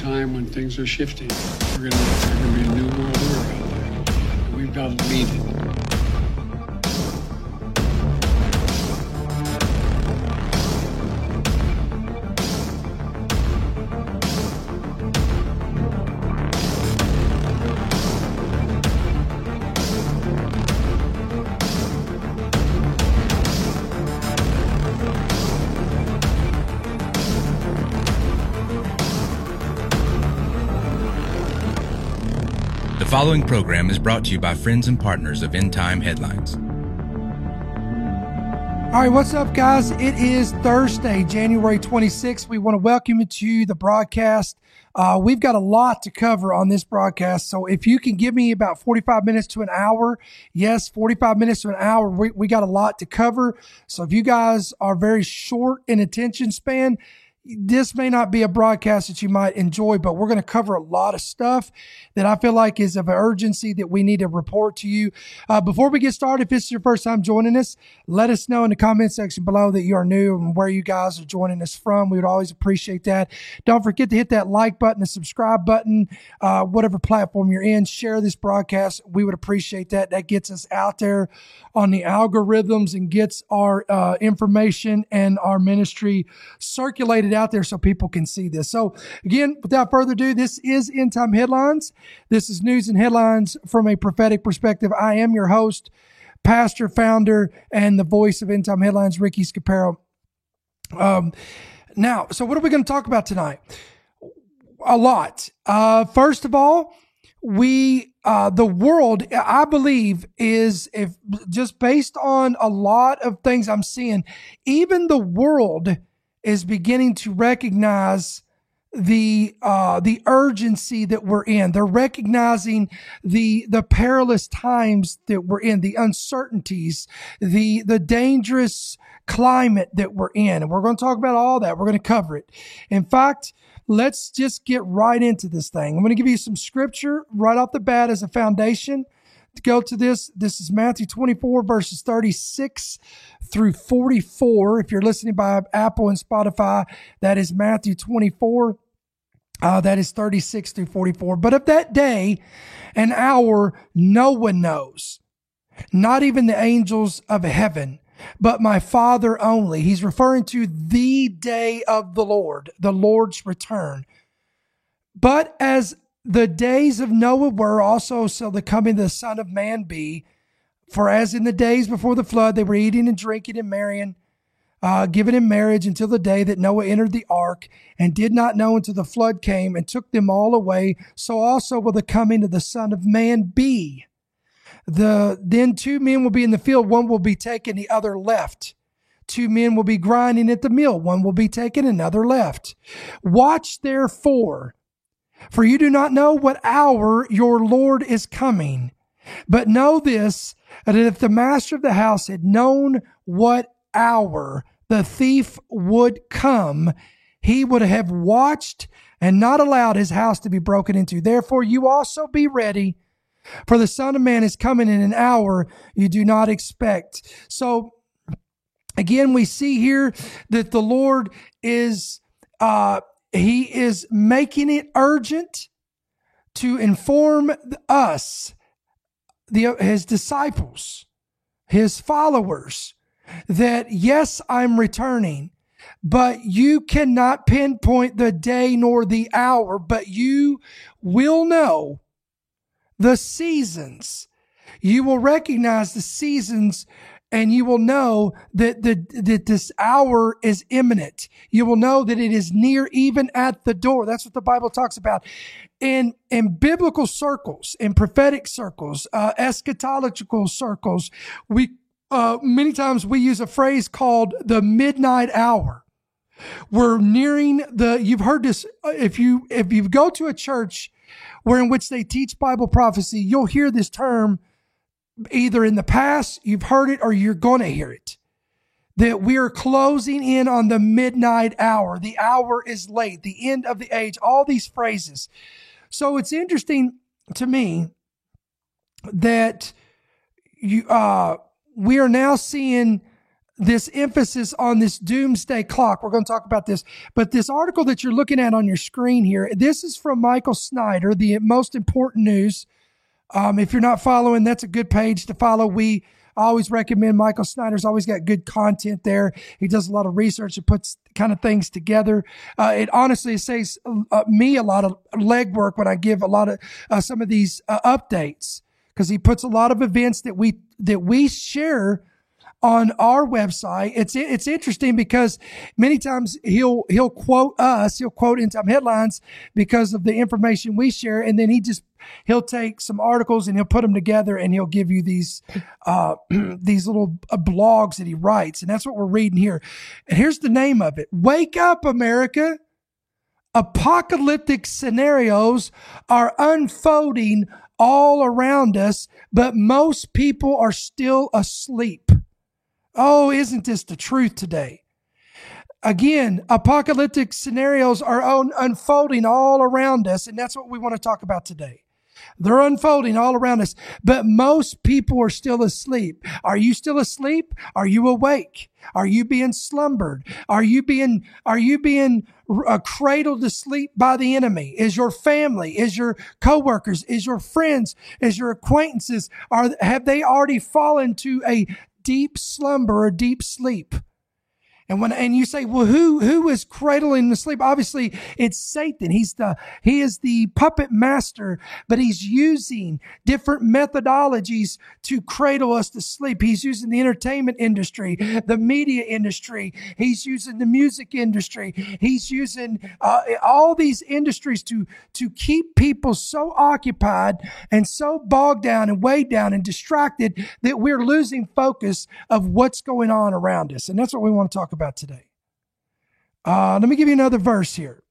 time when things are shifting. We're going to be a new world order out there. We've got to lead it. The following program is brought to you by friends and partners of End Time Headlines. All right, what's up, guys? It is Thursday, January 26th. We want to welcome you to the broadcast. We've got a lot to cover on this broadcast, so if you can give me about 45 minutes to an hour, yes, 45 minutes to an hour, we got a lot to cover. So if you guys are very short in attention span, this may not be a broadcast that you might enjoy, but we're going to cover a lot of stuff that I feel like is of urgency that we need to report to you. Before we get started, if it's your first time joining us, let us know in the comment section below that you are new and where you guys are joining us from. We would always appreciate that. Don't forget to hit that like button, the subscribe button, whatever platform you're in. Share this broadcast. We would appreciate that. That gets us out there on the algorithms and gets our information and our ministry circulated out there so people can see this. So again, without further ado, this is End Time Headlines. This is news and headlines from a prophetic perspective. I am your host, pastor, founder, and the voice of End Time Headlines, Ricky Scaparo. So what are we going to talk about tonight? A lot. First of all, the world, I believe, is, if just based on a lot of things I'm seeing, even the world is beginning to recognize the urgency that we're in. They're recognizing the perilous times that we're in, the uncertainties, the dangerous climate that we're in. And we're going to talk about all that. We're going to cover it. In fact, let's just get right into this thing. I'm going to give you some scripture right off the bat as a foundation. To go to this, this is Matthew 24, verses 36 through 44. If you're listening by Apple and Spotify, that is Matthew 24. That is 36 through 44. But of that day and hour, no one knows, not even the angels of heaven, but my Father only. He's referring to the day of the Lord, the Lord's return. But as the days of Noah were, also so the coming of the Son of Man be. For as in the days before the flood, they were eating and drinking and marrying, giving in marriage until the day that Noah entered the ark, and did not know until the flood came and took them all away. So also will the coming of the Son of Man be. Then two men will be in the field, one will be taken, the other left. Two men will be grinding at the mill, one will be taken, another left. Watch therefore, for you do not know what hour your Lord is coming. But know this, that if the master of the house had known what hour the thief would come, he would have watched and not allowed his house to be broken into. Therefore, you also be ready, for the Son of Man is coming in an hour you do not expect. So, again, we see here that the Lord is... He is making it urgent to inform us, his disciples, his followers, that yes, I'm returning, but you cannot pinpoint the day nor the hour, but you will know the seasons. You will recognize the seasons, and you will know that that this hour is imminent. You will know that it is near, even at the door. That's what the Bible talks about. In biblical circles, in prophetic circles, eschatological circles, many times we use a phrase called the midnight hour. We're nearing you've heard this, if you go to a church where in which they teach Bible prophecy, you'll hear this term. Either in the past, you've heard it, or you're going to hear it, that we are closing in on the midnight hour. The hour is late, the end of the age, all these phrases. So it's interesting to me that we are now seeing this emphasis on this doomsday clock. We're going to talk about this. But this article that you're looking at on your screen here, this is from Michael Snyder, the most important news. If you're not following, that's a good page to follow. I always recommend Michael Snyder's always got good content there. He does a lot of research and puts kind of things together. It honestly saves me a lot of legwork when I give a lot of some of these updates, because he puts a lot of events that we share on our website. It's interesting because many times he'll quote us, he'll quote End Time Headlines because of the information we share, and then he'll take some articles and he'll put them together and he'll give you these these little blogs that he writes, and that's what we're reading here. And here's the name of it: Wake Up America, Apocalyptic Scenarios Are Unfolding All Around Us, But Most People Are Still Asleep. Oh, isn't this the truth today? Again, apocalyptic scenarios are unfolding all around us, and that's what we want to talk about today. They're unfolding all around us, but most people are still asleep. Are you still asleep? Are you awake? Are you being slumbered? Are you being cradled to sleep by the enemy? Is your family, is your coworkers, is your friends, is your acquaintances, have they already fallen to a deep slumber or deep sleep? And you say, well, who is cradling the sleep? Obviously, it's Satan. He is the puppet master, but he's using different methodologies to cradle us to sleep. He's using the entertainment industry, the media industry. He's using the music industry. He's using all these industries to keep people so occupied and so bogged down and weighed down and distracted that we're losing focus of what's going on around us. And that's what we want to talk about today. Let me give you another verse here.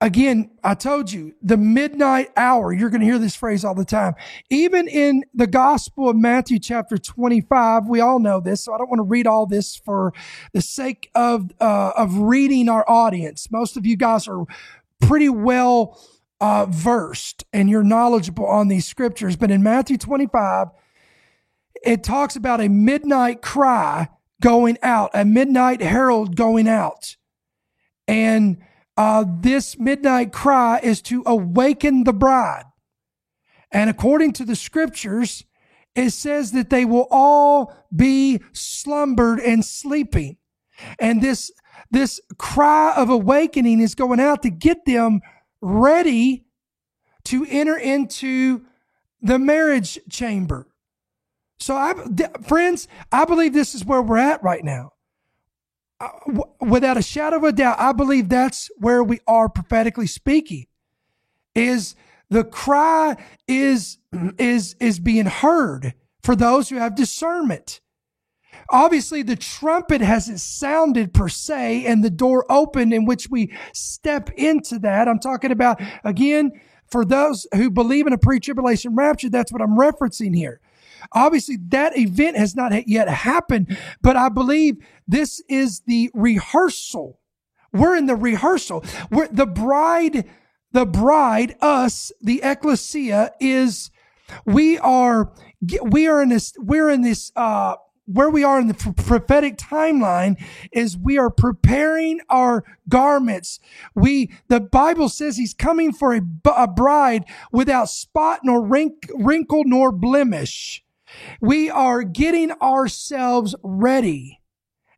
Again, I told you, the midnight hour, you're going to hear this phrase all the time. Even in the Gospel of Matthew chapter 25, we all know this, so I don't want to read all this for the sake of reading our audience. Most of you guys are pretty well versed and you're knowledgeable on these scriptures, but in Matthew 25, it talks about a midnight cry going out, a midnight herald going out. And this midnight cry is to awaken the bride. And according to the scriptures, it says that they will all be slumbered and sleeping. And this cry of awakening is going out to get them ready to enter into the marriage chamber. So, friends, I believe this is where we're at right now. Without a shadow of a doubt, I believe that's where we are prophetically speaking. Is the cry is being heard for those who have discernment. Obviously, the trumpet hasn't sounded per se, and the door opened in which we step into that. I'm talking about, again, for those who believe in a pre-tribulation rapture, that's what I'm referencing here. Obviously, that event has not yet happened, but I believe this is the rehearsal. We're in the rehearsal. The bride, us, the ecclesia, where we are in the prophetic timeline is we are preparing our garments. The Bible says he's coming for a bride without spot nor wrinkle nor blemish. We are getting ourselves ready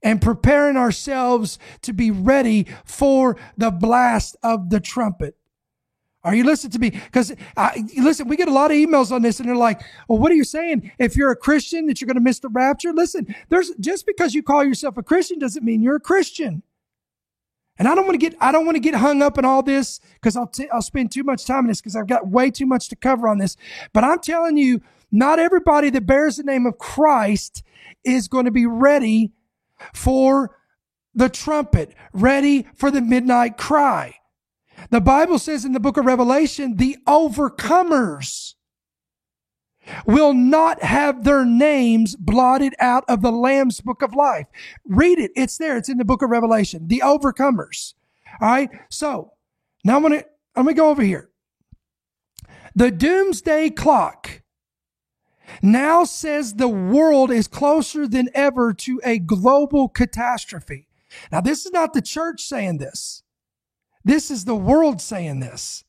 and preparing ourselves to be ready for the blast of the trumpet. Are you listening to me? Because, listen, we get a lot of emails on this and they're like, well, what are you saying? If you're a Christian, that you're going to miss the rapture? Listen, just because you call yourself a Christian doesn't mean you're a Christian. And I don't want to get hung up in all this, because I'll spend too much time on this, because I've got way too much to cover on this. But I'm telling you, not everybody that bears the name of Christ is going to be ready for the trumpet, ready for the midnight cry. The Bible says in the book of Revelation, the overcomers will not have their names blotted out of the Lamb's book of life. Read it. It's there. It's in the book of Revelation, the overcomers. All right. So now I'm going to go over here. The doomsday clock now says the world is closer than ever to a global catastrophe. Now, this is not the church saying this. This is the world saying this.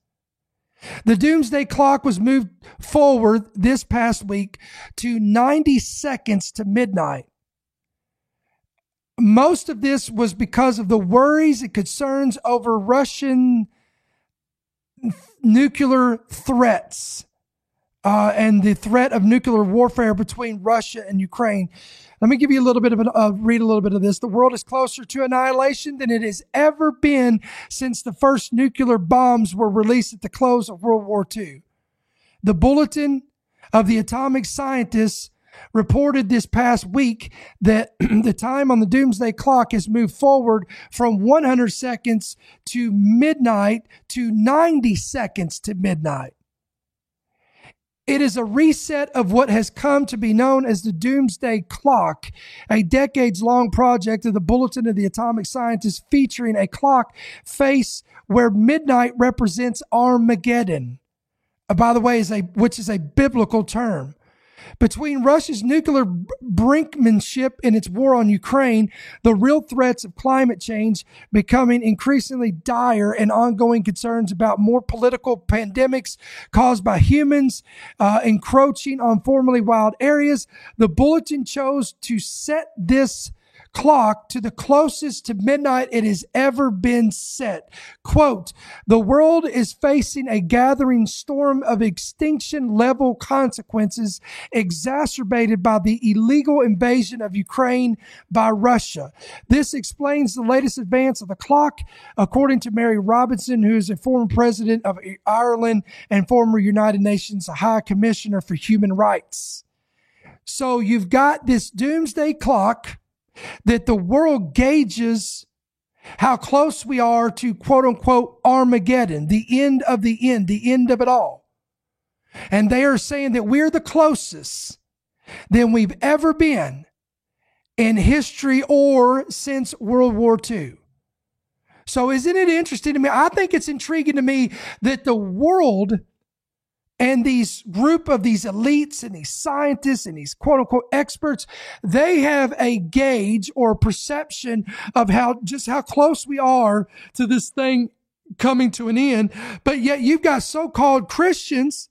The doomsday clock was moved forward this past week to 90 seconds to midnight. Most of this was because of the worries and concerns over Russian nuclear threats and the threat of nuclear warfare between Russia and Ukraine. Let me give you a little bit of read a little bit of this. The world is closer to annihilation than it has ever been since the first nuclear bombs were released at the close of World War II. The Bulletin of the Atomic Scientists reported this past week that the time on the doomsday clock has moved forward from 100 seconds to midnight to 90 seconds to midnight. It is a reset of what has come to be known as the Doomsday Clock, a decades-long project of the Bulletin of the Atomic Scientists featuring a clock face where midnight represents Armageddon, by the way, which is a biblical term. Between Russia's nuclear brinkmanship and its war on Ukraine, the real threats of climate change becoming increasingly dire and ongoing concerns about more political pandemics caused by humans encroaching on formerly wild areas, the bulletin chose to set this clock to the closest to midnight it has ever been set. Quote, the world is facing a gathering storm of extinction level consequences exacerbated by the illegal invasion of Ukraine by Russia. This explains the latest advance of the clock, according to Mary Robinson, who is a former president of Ireland and former United Nations High Commissioner for Human Rights. So you've got this doomsday clock that the world gauges how close we are to quote unquote Armageddon, the end of the end, the end of it all. And they are saying that we're the closest than we've ever been in history or since World War II. So isn't it interesting to me? I think it's intriguing to me that the world and these group of these elites and these scientists and these quote unquote experts, they have a gauge or perception of just how close we are to this thing coming to an end. But yet you've got so-called Christians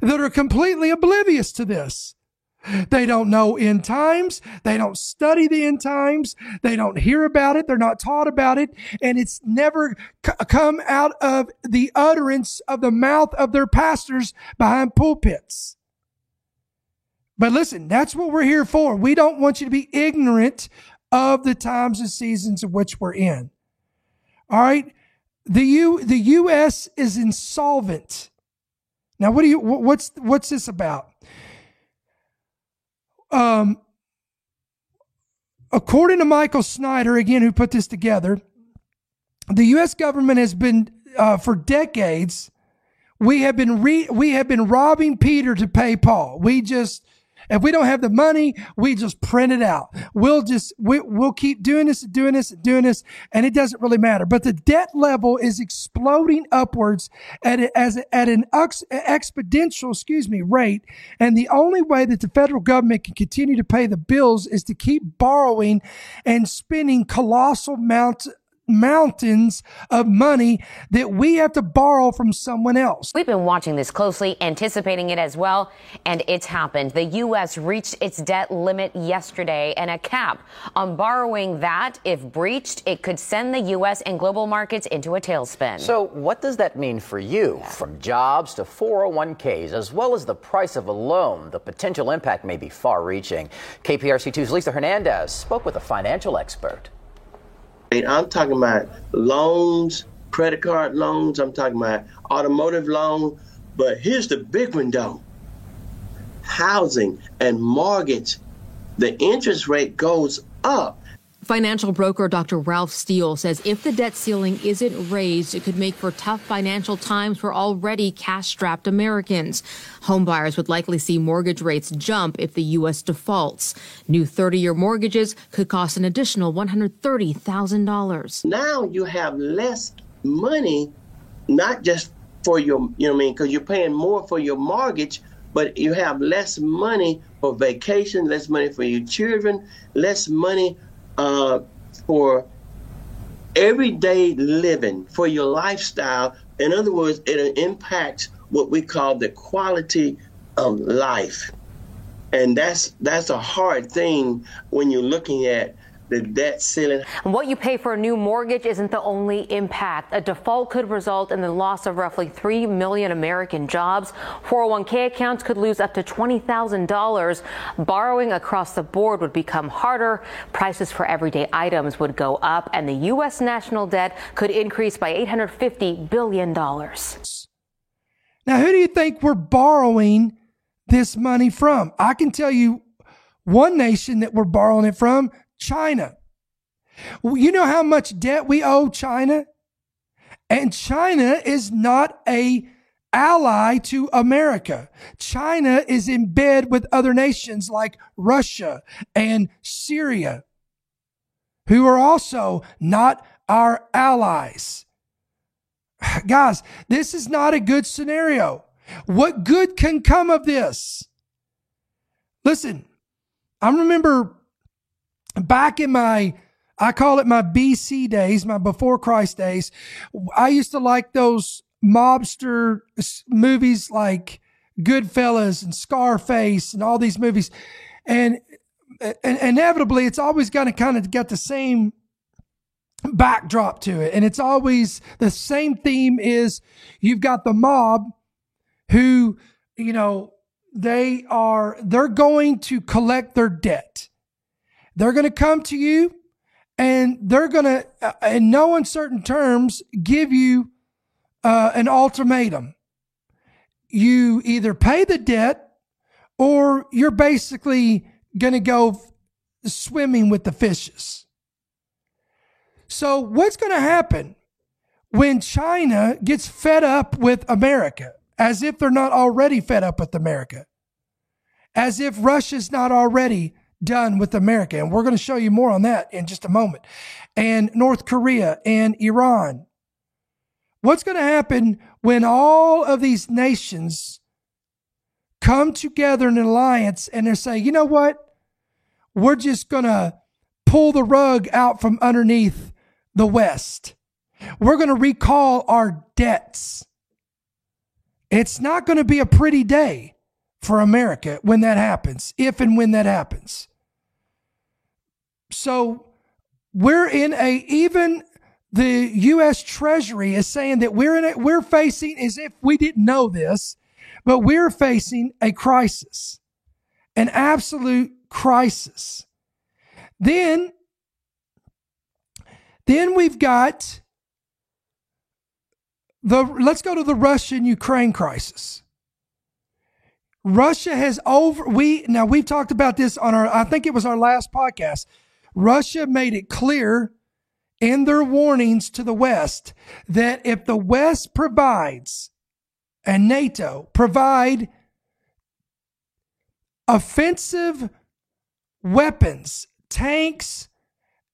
that are completely oblivious to this. They don't know end times. They don't study the end times. They don't hear about it. They're not taught about it. And it's never come out of the utterance of the mouth of their pastors behind pulpits. But listen, that's what we're here for. We don't want you to be ignorant of the times and seasons of which we're in. All right. The U.S. is insolvent. Now, what's this about? According to Michael Snyder, again, who put this together, the U.S. government has been, for decades, we have been robbing Peter to pay Paul. If we don't have the money, we just print it out. We'll keep doing this and doing this and doing this, and it doesn't really matter. But the debt level is exploding upwards at an exponential rate. And the only way that the federal government can continue to pay the bills is to keep borrowing and spending colossal mountains of money that we have to borrow from someone else. We've been watching this closely, anticipating it as well, and it's happened. The U.S. reached its debt limit yesterday, and a cap on borrowing that, if breached, it could send the U.S. and global markets into a tailspin. So what does that mean for you? Yeah. From jobs to 401ks, as well as the price of a loan, the potential impact may be far-reaching. KPRC2's Lisa Hernandez spoke with a financial expert. I'm talking about loans, credit card loans. I'm talking about automotive loan. But here's the big one, though. Housing and mortgage. The interest rate goes up. Financial broker Dr. Ralph Steele says if the debt ceiling isn't raised, it could make for tough financial times for already cash-strapped Americans. Homebuyers would likely see mortgage rates jump if the U.S. defaults. New 30-year mortgages could cost an additional $130,000. Now you have less money, not just for your, because you're paying more for your mortgage, but you have less money for vacation, less money for your children, less money for everyday living, for your lifestyle. In other words, it impacts what we call the quality of life. And that's a hard thing when you're looking at the debt ceiling. And what you pay for a new mortgage isn't the only impact. A default could result in the loss of roughly 3 million American jobs. 401k accounts could lose up to $20,000. Borrowing across the board would become harder. Prices for everyday items would go up, and the U.S. national debt could increase by $850 billion. Now, who do you think we're borrowing this money from? I can tell you one nation that we're borrowing it from: China. You know how much debt we owe China? And China is not a ally to America. China is in bed with other nations like Russia and Syria, who are also not our allies. Guys, this is not a good scenario. What good can come of this? Listen, I remember back in my, I call it my BC days, my before Christ days, I used to like those mobster movies like Goodfellas and Scarface and all these movies. And inevitably, it's always going to kind of get the same backdrop to it. And it's always the same theme is you've got the mob who, you know, they're going to collect their debt. They're going to come to you and they're going to, in no uncertain terms, give you an ultimatum. You either pay the debt or you're basically going to go swimming with the fishes. So what's going to happen when China gets fed up with America, as if they're not already fed up with America, as if Russia's not already done with America? And we're going to show you more on that in just a moment. And North Korea and Iran. What's going to happen when all of these nations come together in an alliance and they're saying, you know what? We're just going to pull the rug out from underneath the West. We're going to recall our debts. It's not going to be a pretty day for America when that happens, if and when that happens. So we're in a, even the U.S. Treasury is saying that we're facing, as if we didn't know this, but we're facing a crisis, an absolute crisis. Then we've got let's go to the Russian-Ukraine crisis. Russia has we've talked about this on I think it was our last podcast. Russia made it clear in their warnings to the West that if the West provides and NATO provide offensive weapons, tanks,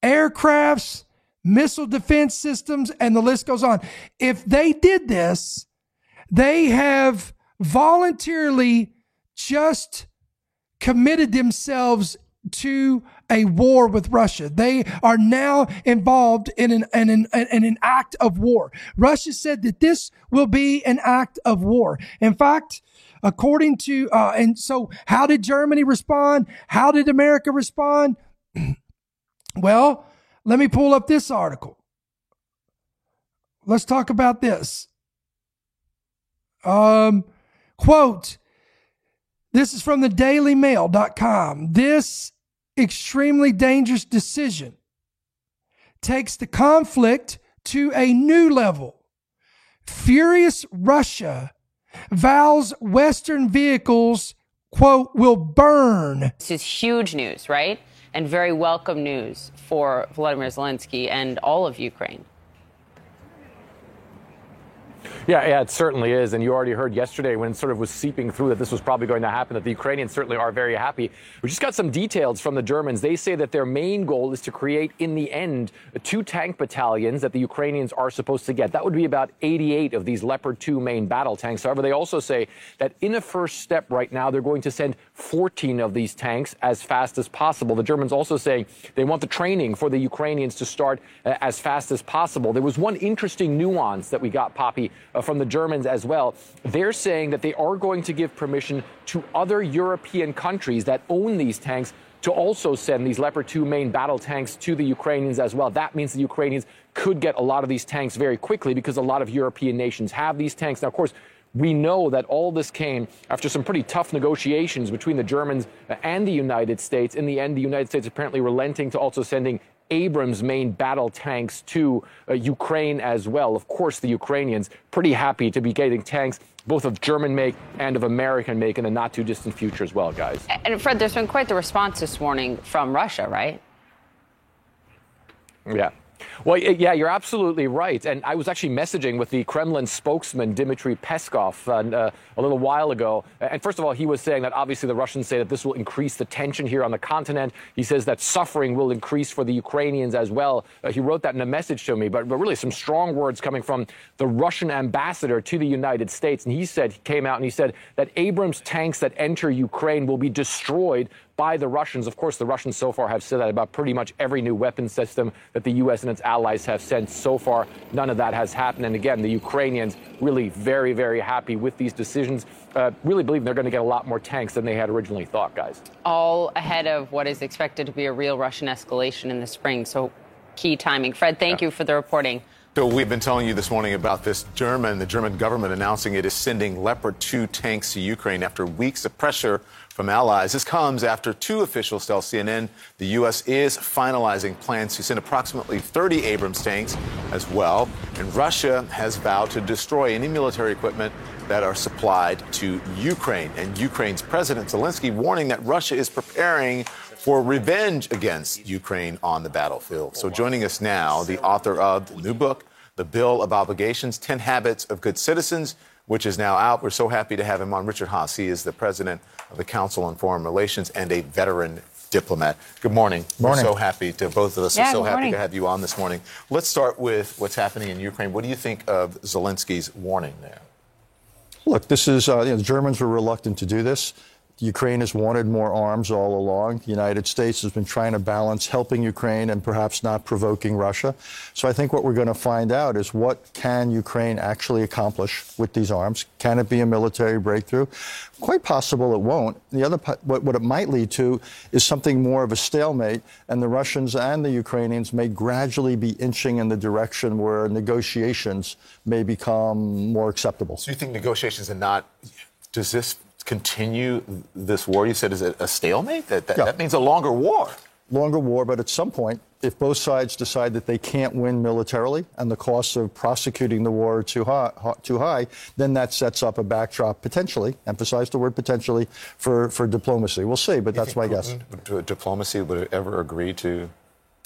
aircrafts, missile defense systems, and the list goes on. If they did this, they have voluntarily just committed themselves to a war with Russia. They are now involved in an act of war. Russia said that this will be an act of war. In fact, according to, and so how did Germany respond? How did America respond? Well, let me pull up this article. Let's talk about this. Quote, this is from the dailymail.com. This extremely dangerous decision takes the conflict to a new level. Furious Russia vows Western vehicles, quote, will burn. This is huge news, right? And very welcome news for Vladimir Zelensky and all of Ukraine. Yeah, it certainly is. And you already heard yesterday when it sort of was seeping through that this was probably going to happen, that the Ukrainians certainly are very happy. We just got some details from the Germans. They say that their main goal is to create, in the end, 2 tank battalions that the Ukrainians are supposed to get. That would be about 88 of these Leopard 2 main battle tanks. However, they also say that in a first step right now, they're going to send 14 of these tanks as fast as possible. The Germans also say they want the training for the Ukrainians to start as fast as possible. There was one interesting nuance that we got, Poppy, from the Germans as well. They're saying that they are going to give permission to other European countries that own these tanks to also send these Leopard 2 main battle tanks to the Ukrainians as well. That means the Ukrainians could get a lot of these tanks very quickly because a lot of European nations have these tanks. Now, of course, we know that all this came after some pretty tough negotiations between the Germans and the United States. In the end, the United States apparently relenting to also sending Abrams main battle tanks to Ukraine as well. Of course, the Ukrainians pretty happy to be getting tanks, both of German make and of American make in the not too distant future as well, guys. And Fred, there's been quite the response this morning from Russia, right? Yeah. Well, yeah, you're absolutely right. And I was actually messaging with the Kremlin spokesman, Dmitry Peskov, a little while ago. And first of all, he was saying that obviously the Russians say that this will increase the tension here on the continent. He says that suffering will increase for the Ukrainians as well. He wrote that in a message to me, but really some strong words coming from the Russian ambassador to the United States. And he came out and said that Abrams tanks that enter Ukraine will be destroyed by the Russians. Of course, the Russians so far have said that about pretty much every new weapon system that the U.S. and its allies have sent so far. None of that has happened. And again, the Ukrainians really very, very happy with these decisions. Really believe they're going to get a lot more tanks than they had originally thought, guys. All ahead of what is expected to be a real Russian escalation in the spring. So key timing. Fred, thank you for the reporting. So we've been telling you this morning about this the German government announcing it is sending Leopard 2 tanks to Ukraine after weeks of pressure from allies. This comes after two officials tell CNN the U.S. is finalizing plans to send approximately 30 Abrams tanks as well. And Russia has vowed to destroy any military equipment that are supplied to Ukraine. And Ukraine's President Zelensky warning that Russia is preparing for revenge against Ukraine on the battlefield. So joining us now, the author of the new book, The Bill of Obligations, 10 Habits of Good Citizens, which is now out. We're so happy to have him on. Richard Haas, he is the president of the Council on Foreign Relations and a veteran diplomat. Good morning. Morning. We're so happy to both of us. Yeah, we're so happy to have you on this morning. Let's start with what's happening in Ukraine. What do you think of Zelensky's warning there? Look, this is the Germans were reluctant to do this. Ukraine has wanted more arms all along. The United States has been trying to balance helping Ukraine and perhaps not provoking Russia. So I think what we're going to find out is what can Ukraine actually accomplish with these arms? Can it be a military breakthrough? Quite possible it won't. The other what it might lead to is something more of a stalemate, and the Russians and the Ukrainians may gradually be inching in the direction where negotiations may become more acceptable. So you think negotiations are not... Does this... continue this war? You said is it a stalemate? That means a longer war. Longer war, but at some point, if both sides decide that they can't win militarily and the costs of prosecuting the war are too high, then that sets up a backdrop potentially, emphasize the word potentially, for diplomacy. We'll see, but that's my guess. Diplomacy would ever agree to?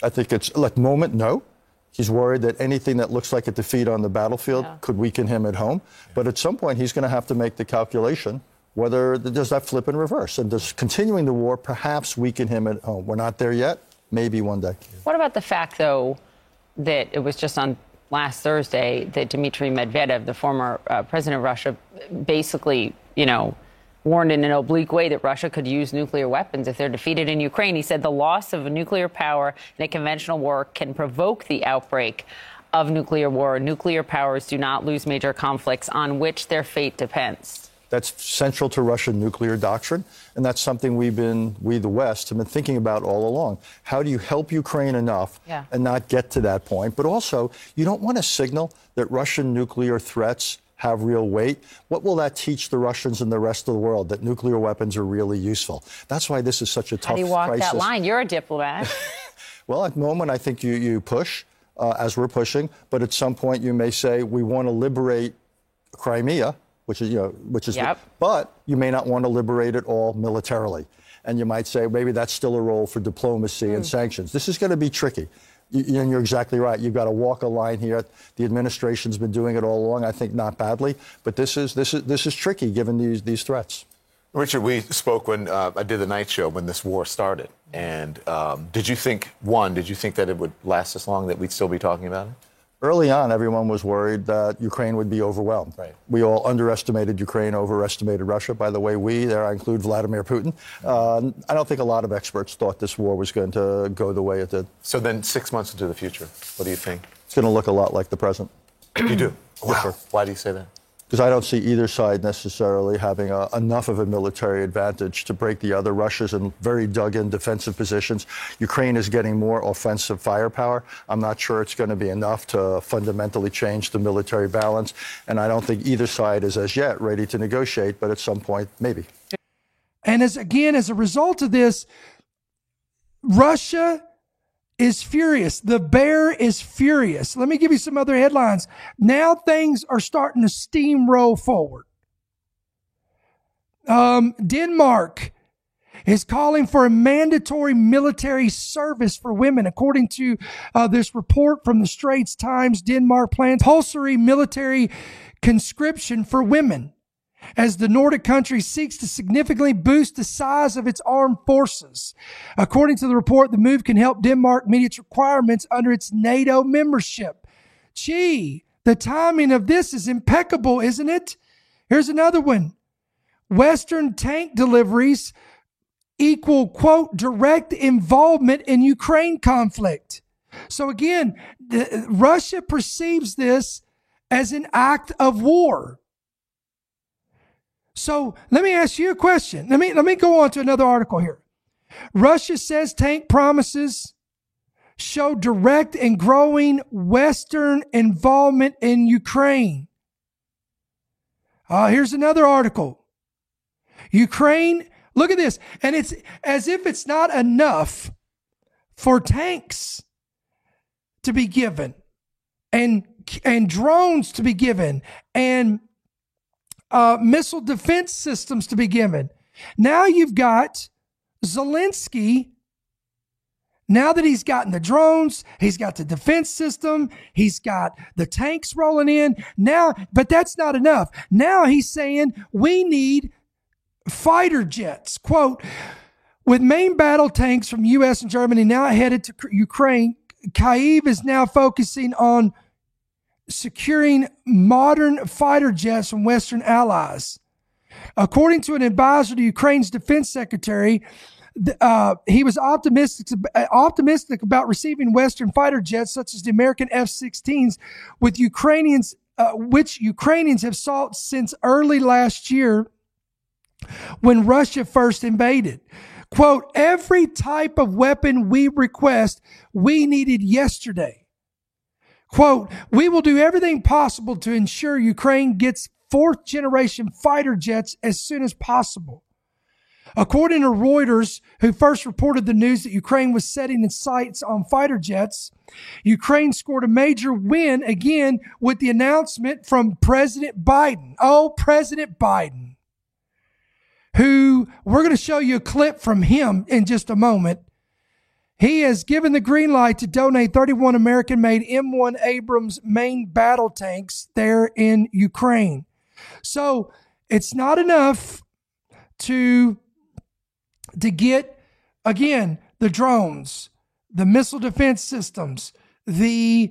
I think it's, like, moment, no. He's worried that anything that looks like a defeat on the battlefield could weaken him at home. Yeah. But at some point, he's going to have to make the calculation whether does that flip in reverse, and does continuing the war perhaps weaken him at home? We're not there yet. Maybe one day. What about the fact, though, that it was just on last Thursday that Dmitry Medvedev, the former president of Russia, basically, warned in an oblique way that Russia could use nuclear weapons if they're defeated in Ukraine. He said the loss of nuclear power in a conventional war can provoke the outbreak of nuclear war. Nuclear powers do not lose major conflicts on which their fate depends. That's central to Russian nuclear doctrine, and that's something the West, have been thinking about all along. How do you help Ukraine enough and not get to that point? But also, you don't want to signal that Russian nuclear threats have real weight. What will that teach the Russians and the rest of the world, that nuclear weapons are really useful? That's why this is such a tough crisis. How do you walk that line? You're a diplomat. Well, at the moment, I think you push, as we're pushing, but at some point you may say, we want to liberate Crimea, but you may not want to liberate it all militarily. And you might say, maybe that's still a role for diplomacy and sanctions. This is going to be tricky. And you're exactly right. You've got to walk a line here. The administration's been doing it all along. I think not badly, but this is tricky given these threats. Richard, we spoke when I did the night show when this war started. And did you think that it would last this long, that we'd still be talking about it? Early on, everyone was worried that Ukraine would be overwhelmed. Right. We all underestimated Ukraine, overestimated Russia. By the way, I include Vladimir Putin. I don't think a lot of experts thought this war was going to go the way it did. So then 6 months into the future, what do you think? It's going to look a lot like the present. You do? Wow. Yes, sir. Why do you say that? Because I don't see either side necessarily having enough of a military advantage to break the other. Russia's in very dug-in defensive positions. Ukraine is getting more offensive firepower. I'm not sure it's going to be enough to fundamentally change the military balance. And I don't think either side is as yet ready to negotiate, but at some point, maybe. And as a result of this, Russia is furious. The bear is furious. Let me give you some other headlines. Now things are starting to steamroll forward. Denmark is calling for a mandatory military service for women. According to this report from the Straits Times, Denmark plans compulsory military conscription for women as the Nordic country seeks to significantly boost the size of its armed forces. According to the report, the move can help Denmark meet its requirements under its NATO membership. Gee, the timing of this is impeccable, isn't it? Here's another one. Western tank deliveries equal, quote, direct involvement in Ukraine conflict. So again, Russia perceives this as an act of war. So let me ask you a question. Let me go on to another article here. Russia says tank promises show direct and growing Western involvement in Ukraine. Here's another article. Ukraine, look at this. And it's as if it's not enough for tanks to be given and drones to be given and missile defense systems to be given. Now you've got Zelensky. Now that he's gotten the drones, he's got the defense system, he's got the tanks rolling in. Now, but that's not enough. Now he's saying we need fighter jets. Quote, with main battle tanks from U.S. and Germany now headed to Ukraine, Kyiv is now focusing on securing modern fighter jets from Western allies. According to an advisor to Ukraine's defense secretary, he was optimistic about receiving Western fighter jets such as the American F-16s, which Ukrainians have sought since early last year when Russia first invaded. Quote, every type of weapon we request, we needed yesterday. Quote, we will do everything possible to ensure Ukraine gets fourth-generation fighter jets as soon as possible. According to Reuters, who first reported the news that Ukraine was setting its sights on fighter jets, Ukraine scored a major win again with the announcement from President Biden. Oh, President Biden, who we're going to show you a clip from him in just a moment. He has given the green light to donate 31 American-made M1 Abrams main battle tanks there in Ukraine. So it's not enough to get, again, the drones, the missile defense systems, the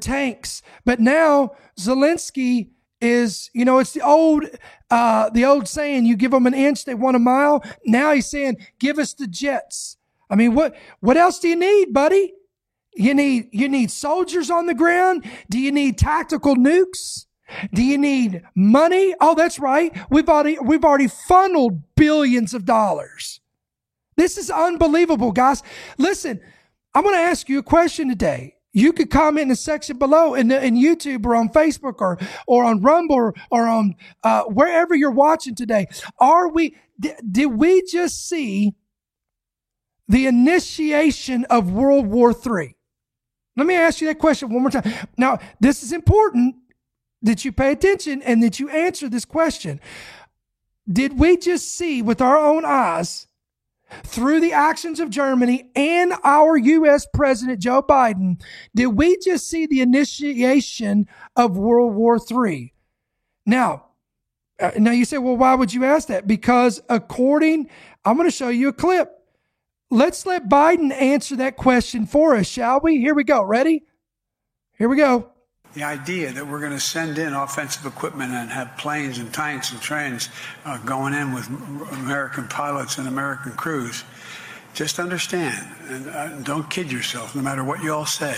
tanks. But now Zelensky is, you know, it's the old saying, you give them an inch, they want a mile. Now he's saying, give us the jets. I mean, what else do you need, buddy? You need soldiers on the ground? Do you need tactical nukes? Do you need money? Oh, that's right. We've already funneled billions of dollars. This is unbelievable, guys. Listen, I'm going to ask you a question today. You could comment in the section below in YouTube or on Facebook or on Rumble or on wherever you're watching today. Did we just see the initiation of World War III? Let me ask you that question one more time. Now, this is important that you pay attention and that you answer this question. Did we just see with our own eyes through the actions of Germany and our U.S. President Joe Biden, did we just see the initiation of World War III? Now you say, well, why would you ask that? Because I'm going to show you a clip. Let's let Biden answer that question for us, shall we? Here we go. Ready? Here we go. The idea that we're going to send in offensive equipment and have planes and tanks and trains going in with American pilots and American crews, just understand, and don't kid yourself, no matter what you all say,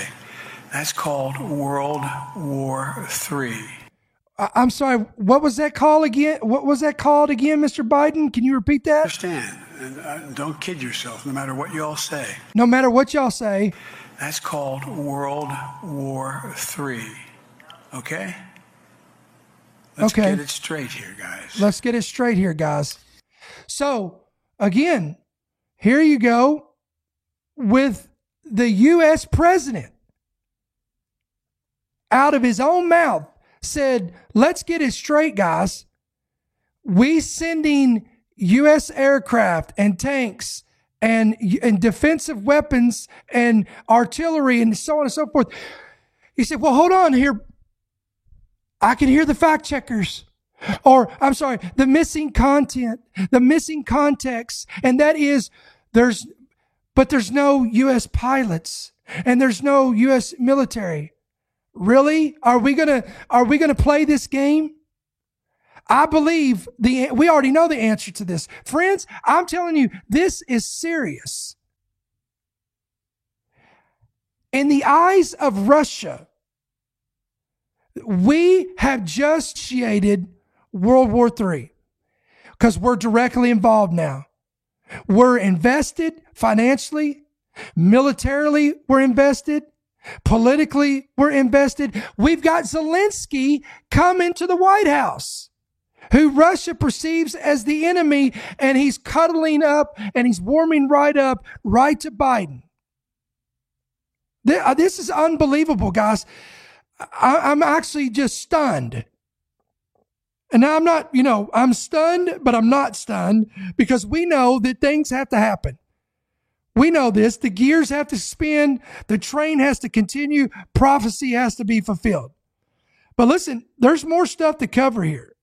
that's called World War III. I'm sorry, what was that called again? What was that called again, Mr. Biden? Can you repeat that? Understand, and don't kid yourself, no matter what you all say. No matter what y'all say. That's called World War III. Okay? Let's get it straight here, guys. Let's get it straight here, guys. So, again, here you go with the U.S. president out of his own mouth said, let's get it straight, guys. We sending U.S. aircraft and tanks and defensive weapons and artillery and so on and so forth. He said, well, hold on here. I can hear the fact checkers, or I'm sorry, the missing content, the missing context. And that is there's no U.S. pilots and there's no U.S. military. Really? Are we going to play this game? I believe we already know the answer to this. Friends, I'm telling you, this is serious. In the eyes of Russia, we have just initiated World War III because we're directly involved now. We're invested financially, militarily, we're invested. Politically, we're invested. We've got Zelensky coming to the White House, who Russia perceives as the enemy, and he's cuddling up and he's warming right up, right to Biden. This is unbelievable, guys. I'm actually just stunned. And I'm not, I'm stunned, but I'm not stunned because we know that things have to happen. We know this. The gears have to spin. The train has to continue. Prophecy has to be fulfilled. But listen, there's more stuff to cover here.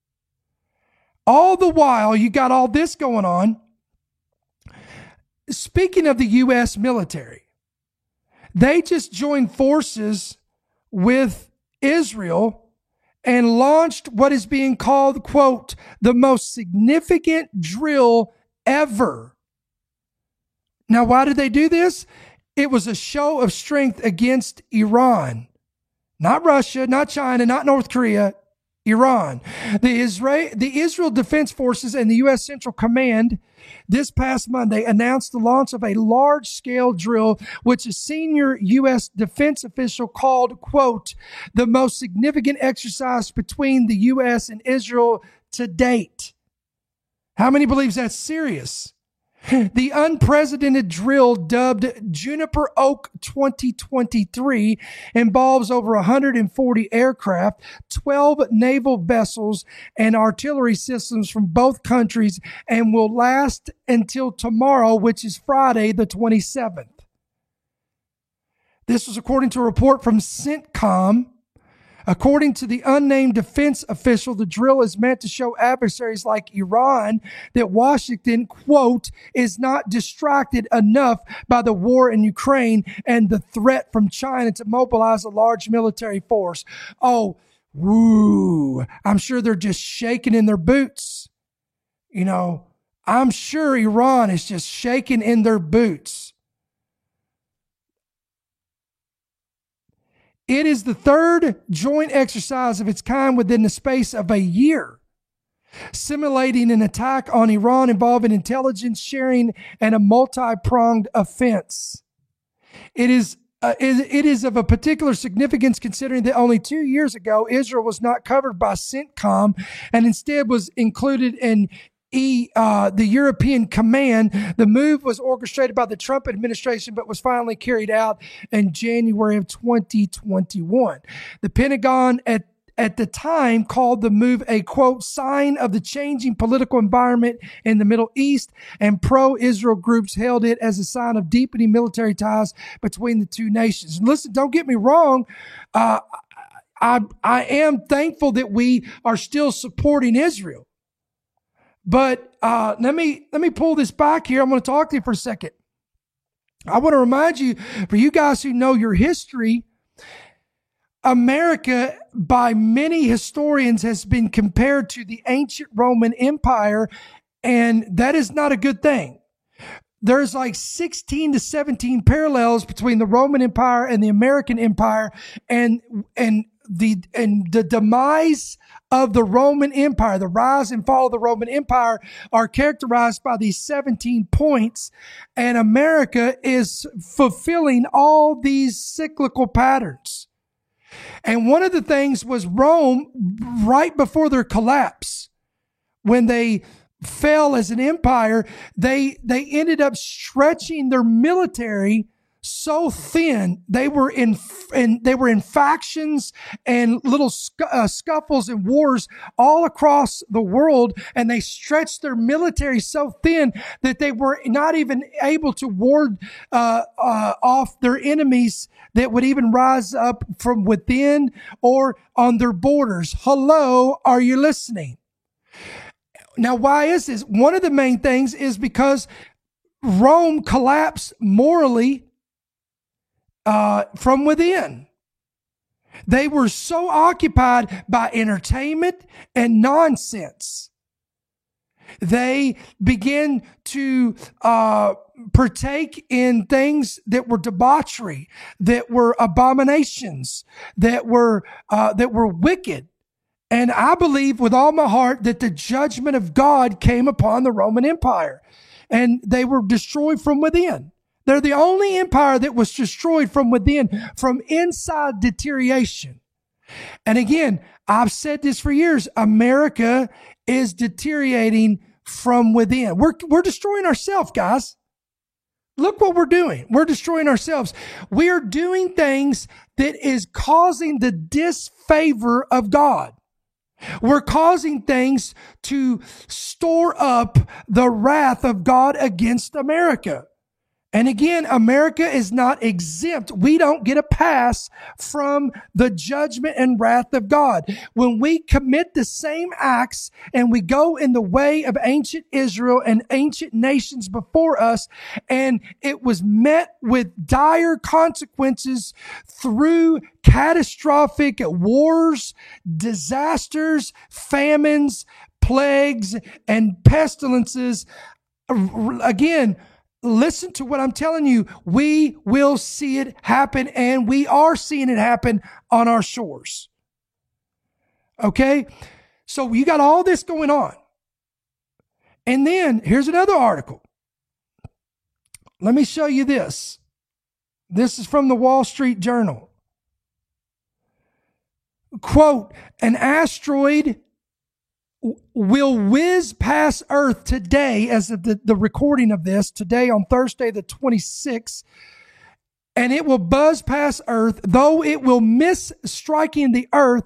All the while, you got all this going on. Speaking of the U.S. military, they just joined forces with Israel and launched what is being called, quote, the most significant drill ever. Now, why did they do this? It was a show of strength against Iran, not Russia, not China, not North Korea. Iran. The Israel Defense Forces and the U.S. Central Command this past Monday announced the launch of a large-scale drill, which a senior U.S. defense official called, quote, the most significant exercise between the U.S. and Israel to date. How many believes that's serious? The unprecedented drill, dubbed Juniper Oak 2023, involves over 140 aircraft, 12 naval vessels, and artillery systems from both countries and will last until tomorrow, which is Friday the 27th. This was according to a report from CENTCOM. According to the unnamed defense official, the drill is meant to show adversaries like Iran that Washington, quote, is not distracted enough by the war in Ukraine and the threat from China to mobilize a large military force. Oh, woo. I'm sure they're just shaking in their boots. I'm sure Iran is just shaking in their boots. It is the third joint exercise of its kind within the space of a year, simulating an attack on Iran involving intelligence sharing and a multi-pronged offense. It is of a particular significance considering that only 2 years ago, Israel was not covered by CENTCOM and instead was included in the European Command. The move was orchestrated by the Trump administration, but was finally carried out in January of 2021. The Pentagon at at the time called the move a, quote, sign of the changing political environment in the Middle East, and pro-Israel groups hailed it as a sign of deepening military ties between the two nations. And listen, don't get me wrong. I am thankful that we are still supporting Israel. But let me pull this back here. I'm going to talk to you for a second. I want to remind you, for you guys who know your history, America, by many historians, has been compared to the ancient Roman Empire, and that is not a good thing. There's like 16 to 17 parallels between the Roman Empire and the American Empire, and the demise of the Roman Empire, the rise and fall of the Roman Empire, are characterized by these 17 points, and America is fulfilling all these cyclical patterns. And one of the things was Rome, right before their collapse, when they fell as an empire, they ended up stretching their military so thin. They were in factions and little scuffles and wars all across the world, and they stretched their military so thin that they were not even able to ward off their enemies that would even rise up from within or on their borders. Hello, are you listening? Now, why is this? One of the main things is because Rome collapsed morally. From within. They were so occupied by entertainment and nonsense. They began to partake in things that were debauchery, that were abominations, that were wicked. And I believe with all my heart that the judgment of God came upon the Roman Empire, and they were destroyed from within. They're the only empire that was destroyed from within, from inside deterioration. And again, I've said this for years, America is deteriorating from within. We're destroying ourselves, guys. Look what we're doing. We're destroying ourselves. We are doing things that is causing the disfavor of God. We're causing things to store up the wrath of God against America. And again, America is not exempt. We don't get a pass from the judgment and wrath of God. When we commit the same acts and we go in the way of ancient Israel and ancient nations before us, and it was met with dire consequences through catastrophic wars, disasters, famines, plagues, and pestilences. Again, listen to what I'm telling you. We will see it happen, and we are seeing it happen on our shores. Okay? So you got all this going on. And then here's another article. Let me show you this. This is from the Wall Street Journal. Quote, an asteroid will whiz past Earth today, as of the recording of this, today on Thursday the 26th, and it will buzz past Earth, though it will miss striking the Earth,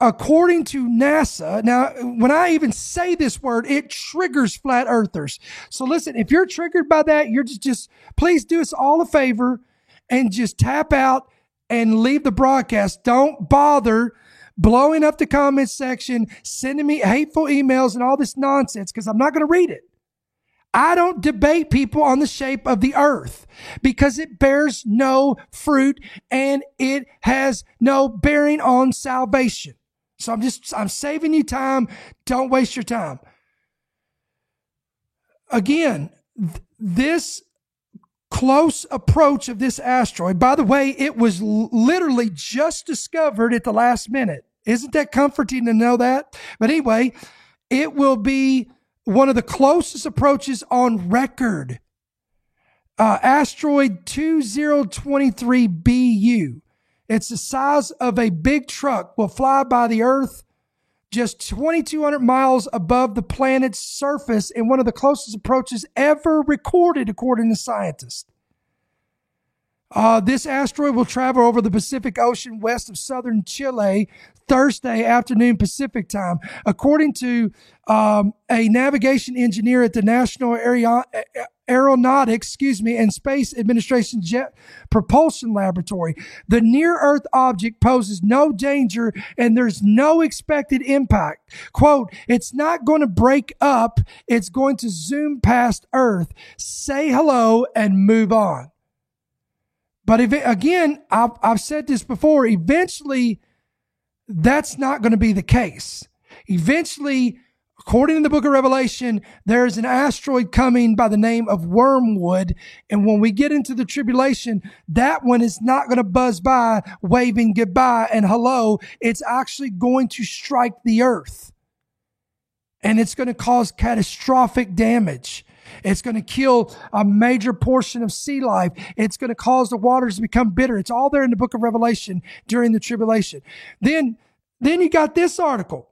according to NASA. Now, when I even say this word, it triggers flat earthers. So listen, if you're triggered by that, you're just please do us all a favor and just tap out and leave the broadcast. Don't bother blowing up the comments section, sending me hateful emails and all this nonsense, because I'm not going to read it. I don't debate people on the shape of the earth because it bears no fruit and it has no bearing on salvation. So I'm saving you time. Don't waste your time. Again, this close approach of this asteroid, by the way, it was literally just discovered at the last minute. Isn't that comforting to know that? But anyway, it will be one of the closest approaches on record. Asteroid 2023 BU. It's the size of a big truck, will fly by the Earth just 2,200 miles above the planet's surface in one of the closest approaches ever recorded, according to scientists. This asteroid will travel over the Pacific Ocean west of southern Chile Thursday afternoon Pacific time. According to a navigation engineer at the National Aeronautics, and Space Administration Jet Propulsion Laboratory, the near-Earth object poses no danger and there's no expected impact. Quote, it's not going to break up. It's going to zoom past Earth, say hello, and move on. But if it, again, I've said this before, eventually that's not going to be the case. Eventually, according to the book of Revelation, there is an asteroid coming by the name of Wormwood. And when we get into the tribulation, that one is not going to buzz by waving goodbye and hello. It's actually going to strike the earth. And it's going to cause catastrophic damage. It's going to kill a major portion of sea life. It's going to cause the waters to become bitter. It's all there in the book of Revelation during the tribulation. Then you got this article.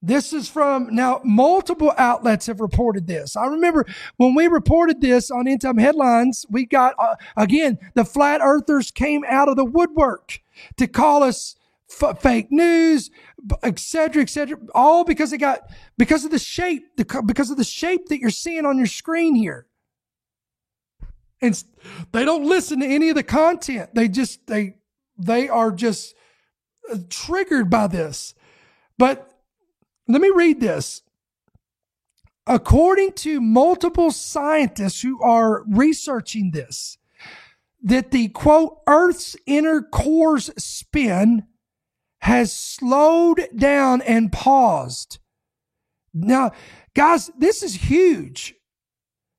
This is from, now, multiple outlets have reported this. I remember when we reported this on End Time Headlines, we got, again, the flat earthers came out of the woodwork to call us fake news, et cetera, all because they got, because of the shape, because of the shape that you're seeing on your screen here. And they don't listen to any of the content. They just, they are just triggered by this. But let me read this. According to multiple scientists who are researching this, that the quote, Earth's inner core's spin has slowed down and paused. Now, guys, this is huge.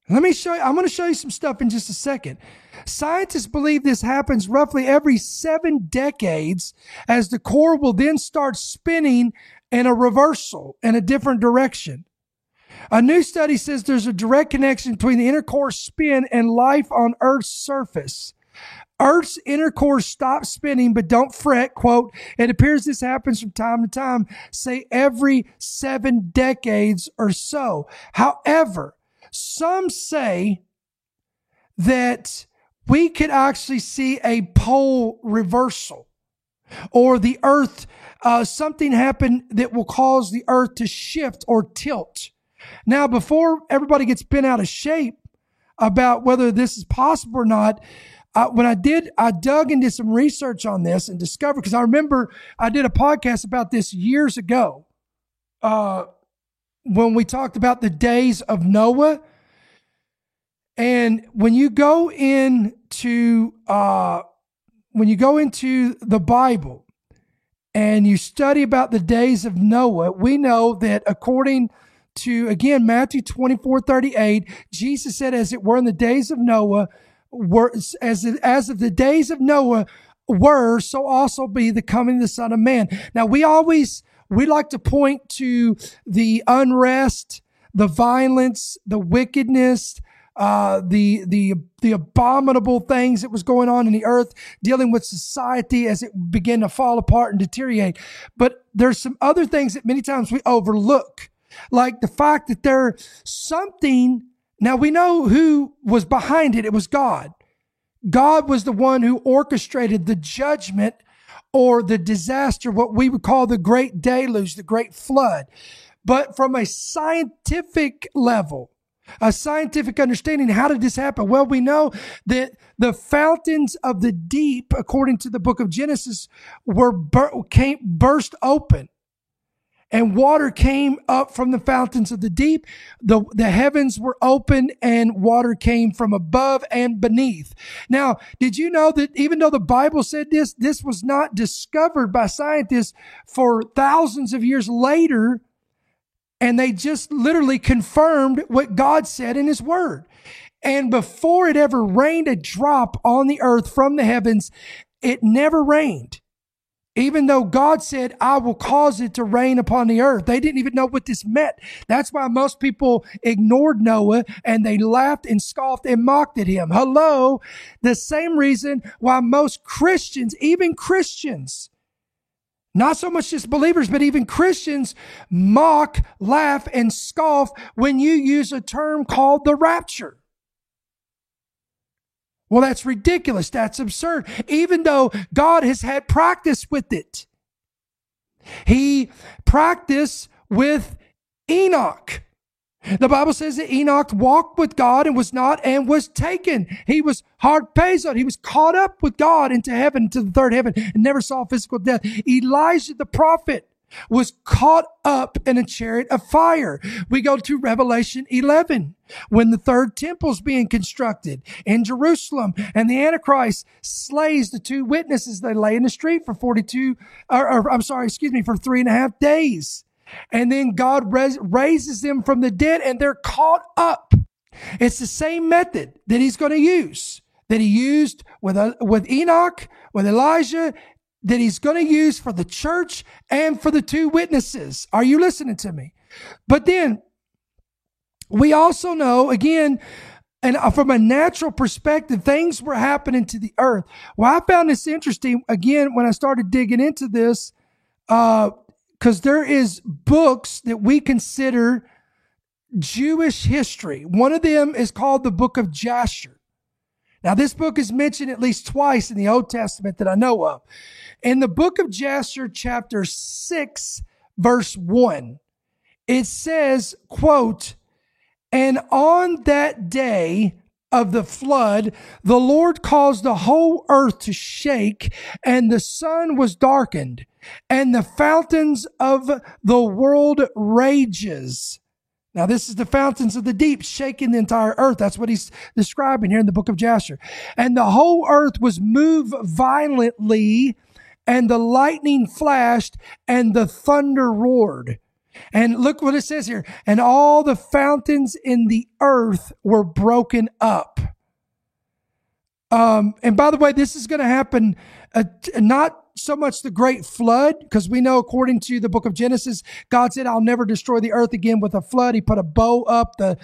Let me show you. I'm going to show you some stuff in just a second. Scientists believe this happens roughly every 7 decades, as the core will then start spinning in a reversal in a different direction. A new study says there's a direct connection between the inner core spin and life on Earth's surface. Earth's inner core stops spinning, but don't fret, quote, it appears this happens from time to time, say every 7 decades or so. However, some say that we could actually see a pole reversal or the Earth, something happen that will cause the Earth to shift or tilt. Now, before everybody gets bent out of shape about whether this is possible or not, when I did, I dug into some research on this and discovered, because I remember I did a podcast about this years ago when we talked about the days of Noah. And when you go into the Bible and you study about the days of Noah, we know that according to, again, Matthew 24:38, Jesus said, as it were in the days of Noah, as of the days of Noah were, so also be the coming of the Son of Man. Now, we like to point to the unrest, the violence, the wickedness, the abominable things that was going on in the earth, dealing with society as it began to fall apart and deteriorate. But there's some other things that many times we overlook, like the fact that there's something. Now, we know who was behind it. It was God. God was the one who orchestrated the judgment or the disaster, what we would call the great deluge, the great flood. But from a scientific level, a scientific understanding, how did this happen? Well, we know that the fountains of the deep, according to the book of Genesis, were burst open. And water came up from the fountains of the deep. The heavens were open and water came from above and beneath. Now, did you know that even though the Bible said this, this was not discovered by scientists for thousands of years later? And they just literally confirmed what God said in his word. And before it ever rained a drop on the earth from the heavens, it never rained. Even though God said, I will cause it to rain upon the earth. They didn't even know what this meant. That's why most people ignored Noah and they laughed and scoffed and mocked at him. Hello. The same reason why most Christians, even Christians, not so much just believers, but even Christians mock, laugh, and scoff when you use a term called the rapture. Well, that's ridiculous. That's absurd. Even though God has had practice with it. He practiced with Enoch. The Bible says that Enoch walked with God and was not and was taken. He was harpazo. He was caught up with God into heaven, to the third heaven, and never saw physical death. Elijah the prophet was caught up in a chariot of fire. We go to Revelation 11, when the third temple is being constructed in Jerusalem, and the Antichrist slays the two witnesses. They lay in the street for 3.5 days. And then God raises them from the dead, and they're caught up. It's the same method that he's going to use, that he used with Enoch, with Elijah, that he's going to use for the church and for the two witnesses. Are you listening to me? But then we also know, again, and from a natural perspective, things were happening to the earth. Well, I found this interesting, again, when I started digging into this, because there is books that we consider Jewish history. One of them is called the Book of Jasher. Now, this book is mentioned at least twice in the Old Testament that I know of. In the Book of Jasher, chapter 6, verse 1, it says, quote, "And on that day of the flood, the Lord caused the whole earth to shake, and the sun was darkened, and the fountains of the world rages." Now, this is the fountains of the deep shaking the entire earth. That's what he's describing here in the Book of Jasher. "And the whole earth was moved violently, and the lightning flashed, and the thunder roared." And look what it says here. "And all the fountains in the earth were broken up." And by the way, this is going to happen not so much the great flood, because we know, according to the book of Genesis, God said, "I'll never destroy the earth again with a flood." He put a bow up, the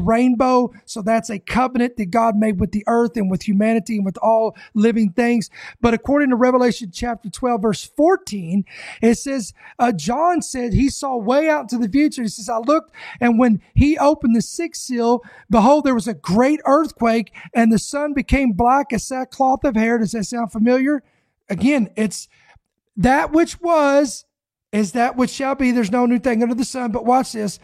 rainbow. So that's a covenant that God made with the earth and with humanity and with all living things. But according to Revelation chapter 12, verse 14, it says, John said he saw way out into the future. He says, "I looked, and when he opened the sixth seal, behold, there was a great earthquake, and the sun became black as sackcloth of hair." Does that sound familiar? Again, it's that which was, is that which shall be. There's no new thing under the sun. But watch this.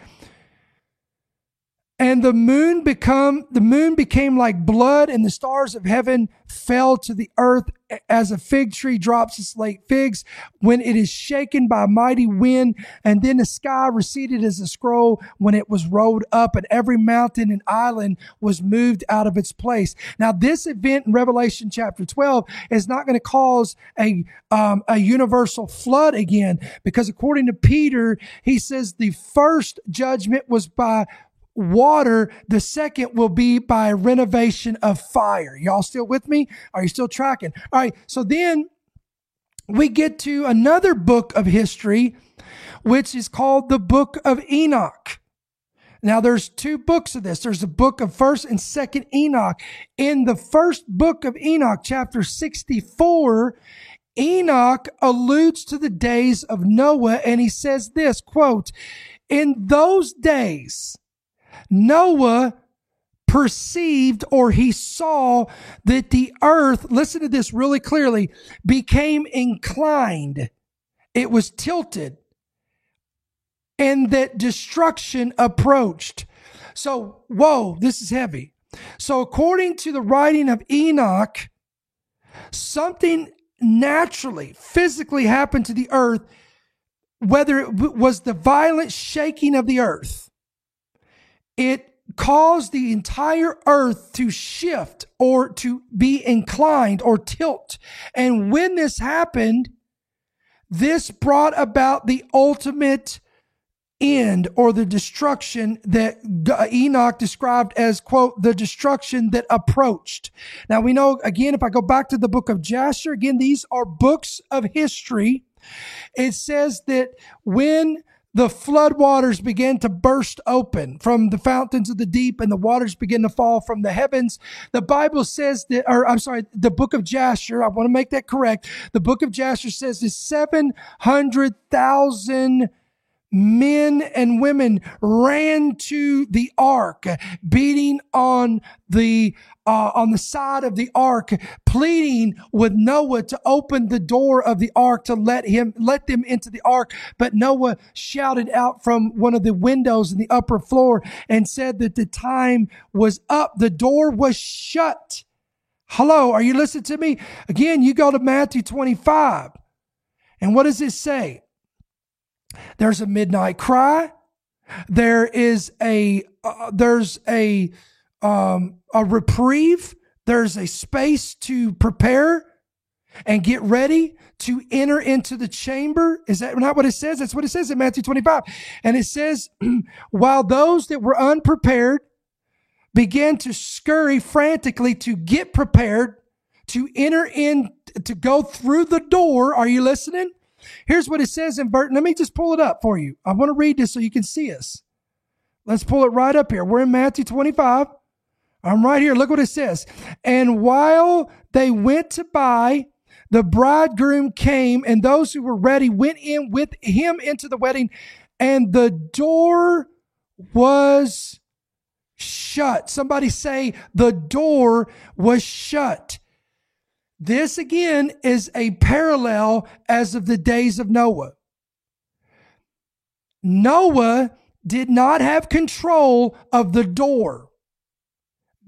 "And the moon became like blood, and the stars of heaven fell to the earth as a fig tree drops its late figs when it is shaken by a mighty wind. And then the sky receded as a scroll when it was rolled up, and every mountain and island was moved out of its place." Now, this event in Revelation chapter 12 is not going to cause a universal flood again, because according to Peter, he says the first judgment was by water, the second will be by renovation of fire. Y'all still with me? Are you still tracking? All right, so then we get to another book of history, which is called the Book of Enoch. Now, there's two books of this. There's the book of First and Second Enoch. In the first book of Enoch, chapter 64, Enoch alludes to the days of Noah, and he says this, quote, "In those days, Noah perceived," or he saw, "that the earth," listen to this really clearly, "became inclined. It was tilted, and that destruction approached." So, whoa, this is heavy. So according to the writing of Enoch, something naturally, physically happened to the earth, whether it was the violent shaking of the earth. It caused the entire earth to shift or to be inclined or tilt. And when this happened, this brought about the ultimate end, or the destruction that Enoch described as, quote, "the destruction that approached." Now, we know, again, if I go back to the book of Jasher, again, these are books of history. It says that when the floodwaters began to burst open from the fountains of the deep, and the waters begin to fall from the heavens. The Bible says that, or I'm sorry, the book of Jasher, I want to make that correct. The book of Jasher says that 700,000 men and women ran to the ark, beating on the side of the ark, pleading with Noah to open the door of the ark to let them into the ark. But Noah shouted out from one of the windows in the upper floor and said that the time was up. The door was shut. Hello, are you listening to me? Again, you go to Matthew 25. And what does it say? There's a midnight cry. There is a reprieve. There's a space to prepare and get ready to enter into the chamber. Is that not what it says? That's what it says in Matthew 25. And it says, while those that were unprepared began to scurry frantically to get prepared, to enter in, to go through the door. Are you listening? Here's what it says in Burton. Let me just pull it up for you. I want to read this so you can see us. Let's pull it right up here. We're in Matthew 25. I'm right here. Look what it says. And while they went to buy, the bridegroom came, and those who were ready went in with him into the wedding, and the door was shut. Somebody say, the door was shut. This again is a parallel as of the days of Noah. Noah did not have control of the door.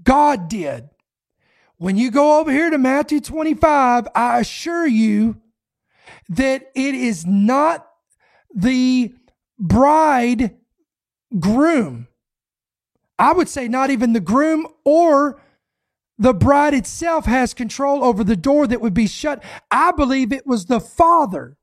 God did. When you go over here to Matthew 25, I assure you that it is not the bridegroom. I would say not even the groom or the bride itself has control over the door that would be shut. I believe it was the father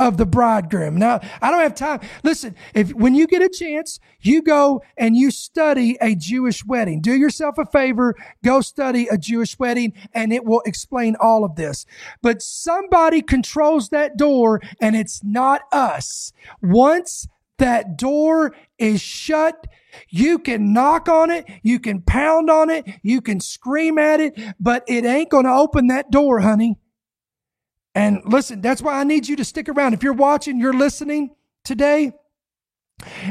of the bridegroom. Now, I don't have time. Listen, when you get a chance, you go and you study a Jewish wedding. Do yourself a favor, go study a Jewish wedding, and it will explain all of this. But somebody controls that door, and it's not us. Once that door is shut, you can knock on it, you can pound on it, you can scream at it, but it ain't going to open that door, honey. And listen, that's why I need you to stick around. If you're watching, you're listening today,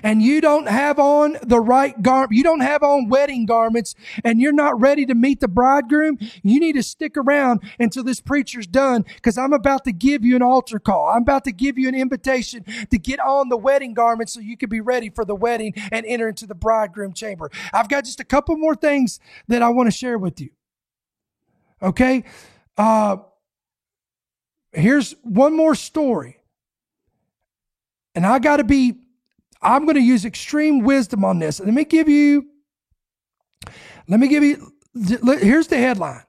and you don't have on the right garment, you don't have on wedding garments, and you're not ready to meet the bridegroom, you need to stick around until this preacher's done, because I'm about to give you an altar call. I'm about to give you an invitation to get on the wedding garment so you can be ready for the wedding and enter into the bridegroom chamber. I've got just a couple more things that I want to share with you. Okay? Here's one more story. And I'm going to use extreme wisdom on this. Let me give you, here's the headline.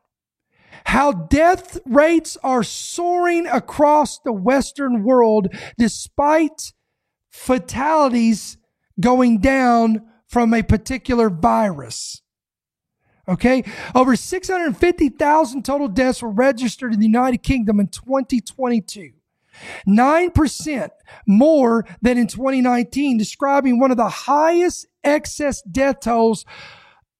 How death rates are soaring across the Western world despite fatalities going down from a particular virus. Okay. Over 650,000 total deaths were registered in the United Kingdom in 2022. 9% more than in 2019, describing one of the highest excess death tolls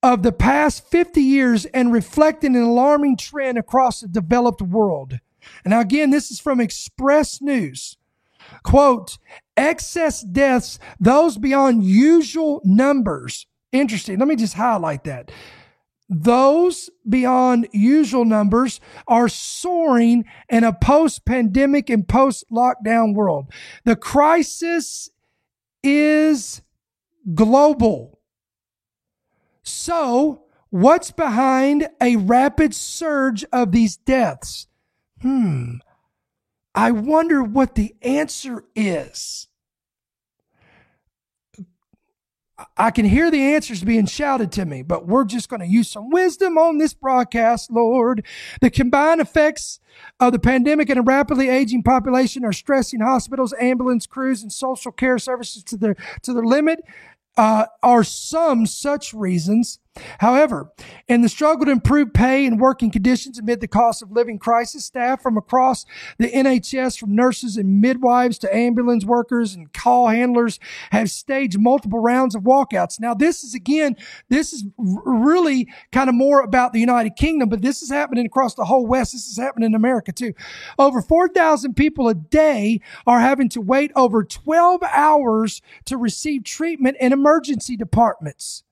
of the past 50 years and reflecting an alarming trend across the developed world. And again, this is from Express News. Quote, excess deaths, those beyond usual numbers. Interesting. Let me just highlight that. Those beyond usual numbers are soaring in a post-pandemic and post-lockdown world. The crisis is global. So, what's behind a rapid surge of these deaths? I wonder what the answer is. I can hear the answers being shouted to me, but we're just going to use some wisdom on this broadcast, Lord. The combined effects of the pandemic and a rapidly aging population are stressing hospitals, ambulance crews, and social care services to their limit, are some such reasons. However, in the struggle to improve pay and working conditions amid the cost of living crisis, staff from across the NHS, from nurses and midwives to ambulance workers and call handlers, have staged multiple rounds of walkouts. Now, this is really kind of more about the United Kingdom, but this is happening across the whole West. This is happening in America too. Over 4,000 people a day are having to wait over 12 hours to receive treatment in emergency departments.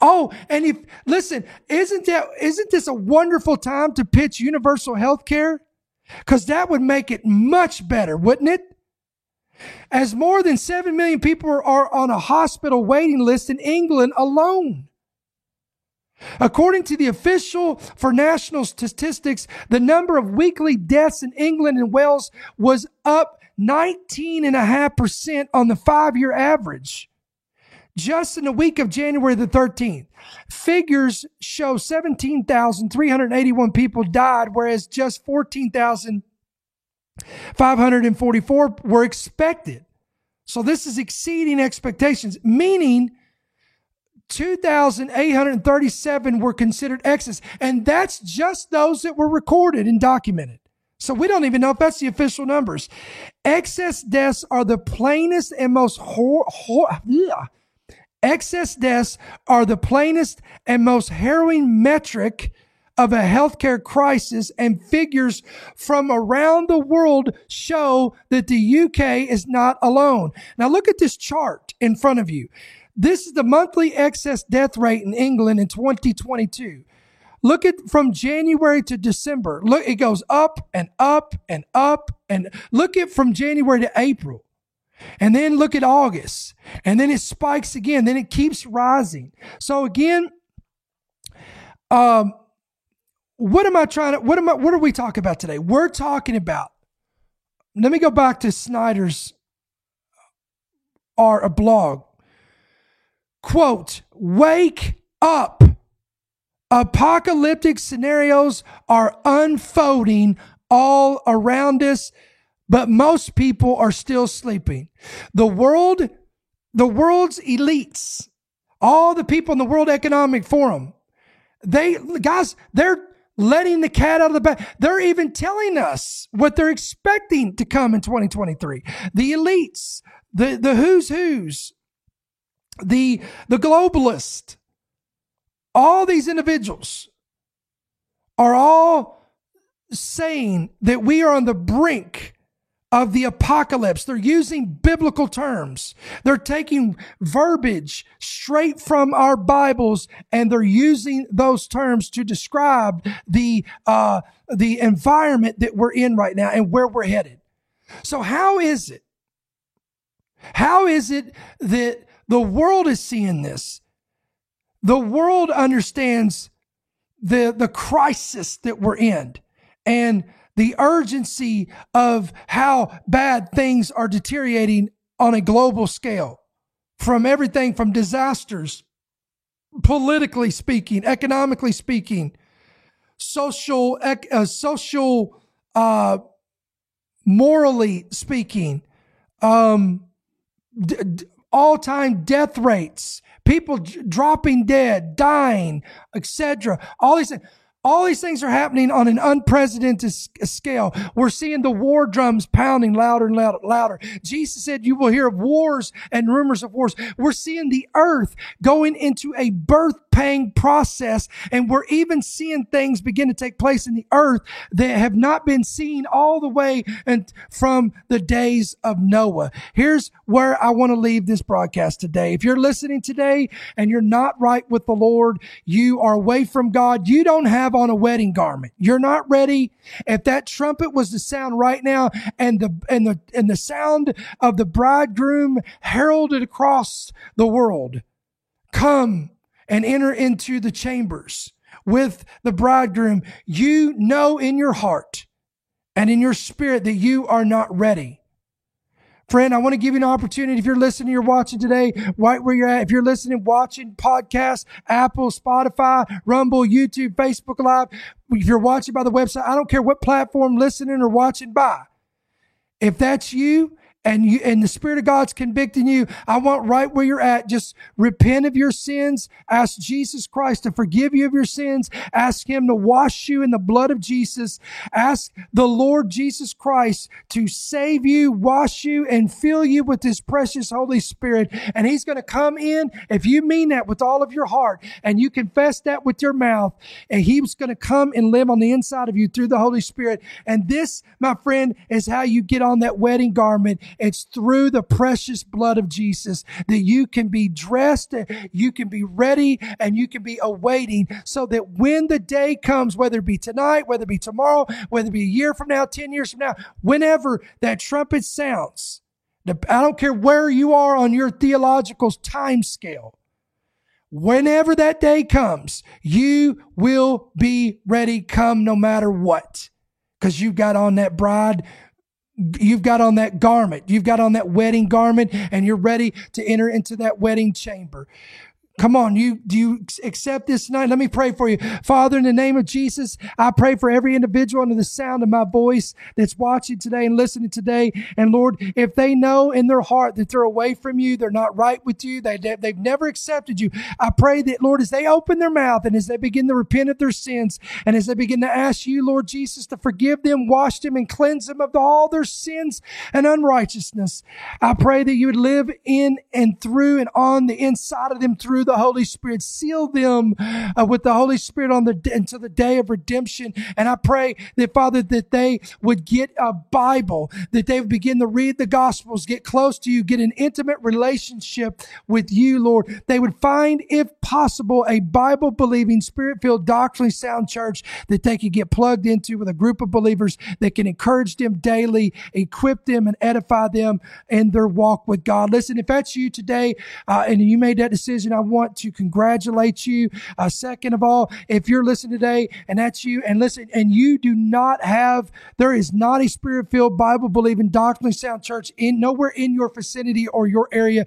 Oh, and if, listen, isn't this a wonderful time to pitch universal health care? Because that would make it much better, wouldn't it? As more than 7 million people are on a hospital waiting list in England alone. According to the official for national statistics, the number of weekly deaths in England and Wales was up 19.5% on the 5-year average. Just in the week of January the 13th, figures show 17,381 people died, whereas just 14,544 were expected. So this is exceeding expectations, meaning 2,837 were considered excess. And that's just those that were recorded and documented. So we don't even know if that's the official numbers. Excess deaths are the plainest and most harrowing metric of a healthcare crisis, and figures from around the world show that the UK is not alone. Now look at this chart in front of you. This is the monthly excess death rate in England in 2022. Look at from January to December. Look, it goes up and up and up, and look at from January to April. And then look at August, and then it spikes again. Then it keeps rising. So again, what are we talking about today? We're talking about, let me go back to Snyder's or a blog. Quote, wake up. Apocalyptic scenarios are unfolding all around us, but most people are still sleeping. The world's elites, all the people in the World Economic Forum, they're letting the cat out of the bag. They're even telling us what they're expecting to come in 2023. The elites, the who's who's, the globalists, all these individuals are all saying that we are on the brink of the apocalypse. They're using biblical terms. They're taking verbiage straight from our Bibles, and they're using those terms to describe the environment that we're in right now and where we're headed. So how is it? How is it that the world is seeing this? The world understands the crisis that we're in and the urgency of how bad things are deteriorating on a global scale, from everything from disasters, politically speaking, economically speaking, morally speaking, all-time death rates, people dropping dead, dying, etc. All these things are happening on an unprecedented scale. We're seeing the war drums pounding louder and louder. Jesus said, you will hear of wars and rumors of wars. We're seeing the earth going into a birth-pang process, and we're even seeing things begin to take place in the earth that have not been seen all the way and from the days of Noah. Here's where I want to leave this broadcast today. If you're listening today and you're not right with the Lord, you are away from God, you don't have on a wedding garment. You're not ready. If that trumpet was to sound right now, and the sound of the bridegroom heralded across the world, come and enter into the chambers with the bridegroom, you know in your heart and in your spirit that you are not ready. Friend, I want to give you an opportunity. If you're listening, you're watching today, right where you're at. If you're listening, watching podcasts, Apple, Spotify, Rumble, YouTube, Facebook Live. If you're watching by the website, I don't care what platform, listening or watching by. If that's you and the Spirit of God's convicting you, I want right where you're at. Just repent of your sins. Ask Jesus Christ to forgive you of your sins. Ask him to wash you in the blood of Jesus. Ask the Lord Jesus Christ to save you, wash you, and fill you with his precious Holy Spirit. And he's going to come in, if you mean that with all of your heart, and you confess that with your mouth, and he's going to come and live on the inside of you through the Holy Spirit. And this, my friend, is how you get on that wedding garment. It's through the precious blood of Jesus that you can be dressed, you can be ready, and you can be awaiting, so that when the day comes, whether it be tonight, whether it be tomorrow, whether it be a year from now, 10 years from now, whenever that trumpet sounds, I don't care where you are on your theological time scale, whenever that day comes, you will be ready come no matter what. Because you've got on that bride, you've got on that garment, you've got on that wedding garment, and you're ready to enter into that wedding chamber. Come on, do you accept this tonight? Let me pray for you. Father, in the name of Jesus, I pray for every individual under the sound of my voice that's watching today and listening today. And Lord, if they know in their heart that they're away from you, they're not right with you, they've never accepted you, I pray that, Lord, as they open their mouth and as they begin to repent of their sins, and as they begin to ask you, Lord Jesus, to forgive them, wash them, and cleanse them of all their sins and unrighteousness, I pray that you would live in and through and on the inside of them through the Holy Spirit. Seal them with the Holy Spirit until the day of redemption. And I pray that, Father, that they would get a Bible, that they would begin to read the Gospels, get close to you, get an intimate relationship with you, Lord. They would find, if possible, a Bible-believing, Spirit-filled, doctrinally sound church that they could get plugged into with a group of believers that can encourage them daily, equip them, and edify them in their walk with God. Listen, if that's you today and you made that decision, I want to congratulate you. Second of all, if you're listening today and that's you, and listen, and you do not have, there is not a Spirit-filled, Bible-believing, doctrinally sound church in nowhere in your vicinity or your area,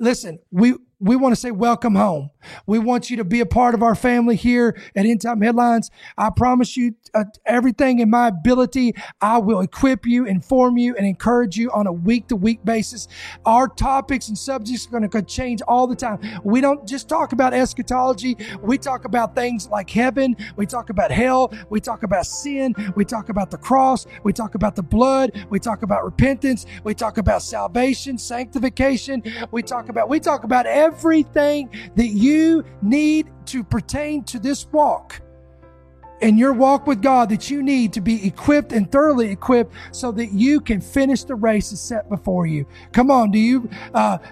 listen, we want to say welcome home. We want you to be a part of our family here at End Time Headlines. I promise you everything in my ability. I will equip you, inform you, and encourage you on a week-to-week basis. Our topics and subjects are going to change all the time. We don't just talk about eschatology. We talk about things like heaven. We talk about hell. We talk about sin. We talk about the cross. We talk about the blood. We talk about repentance. We talk about salvation, sanctification. We talk about everything. Everything that you need to pertain to this walk and your walk with God, that you need to be equipped and thoroughly equipped so that you can finish the race that's set before you. Come on,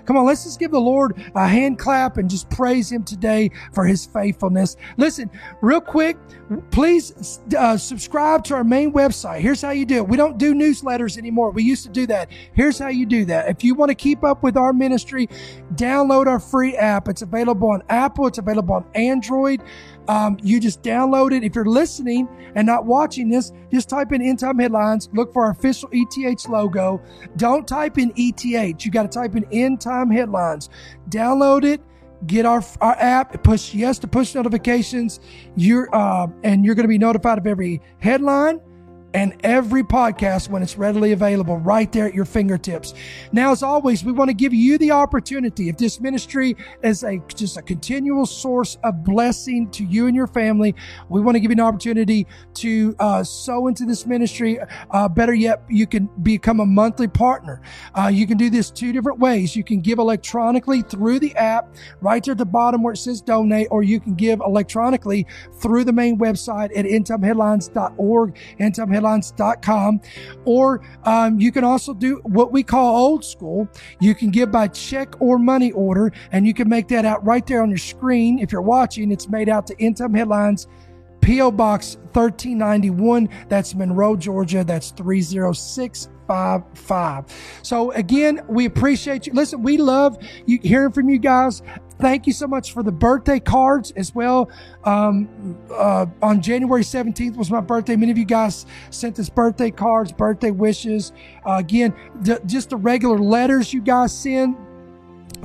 come on, let's just give the Lord a hand clap and just praise him today for his faithfulness. Listen, real quick, please subscribe to our main website. Here's how you do it. We don't do newsletters anymore. We used to do that. Here's how you do that. If you want to keep up with our ministry, download our free app. It's available on Apple. It's available on Android. You just download it. If you're listening and not watching this, just type in End Time Headlines. Look for our official ETH logo. Don't type in ETH. You got to type in End Time Headlines. Download it. Get our app. Push yes to push notifications. You're going to be notified of every headline and every podcast when it's readily available right there at your fingertips. Now, as always, we want to give you the opportunity. If this ministry is just a continual source of blessing to you and your family, we want to give you an opportunity to sow into this ministry. Better yet, you can become a monthly partner. You can do this two different ways. You can give electronically through the app right there at the bottom where it says donate, or you can give electronically through the main website at endtimeheadlines.org, endtimeheadlines.com, or you can also do what we call old school. You can give by check or money order, and you can make that out right there on your screen. If you're watching, it's made out to End Time Headlines, P.O. Box 1391. That's Monroe, Georgia. That's 30655. So again, we appreciate you. Listen, we love you hearing from you guys. Thank you so much for the birthday cards as well. On January 17th was my birthday. Many of you guys sent us birthday cards, birthday wishes. Again, just the regular letters you guys send.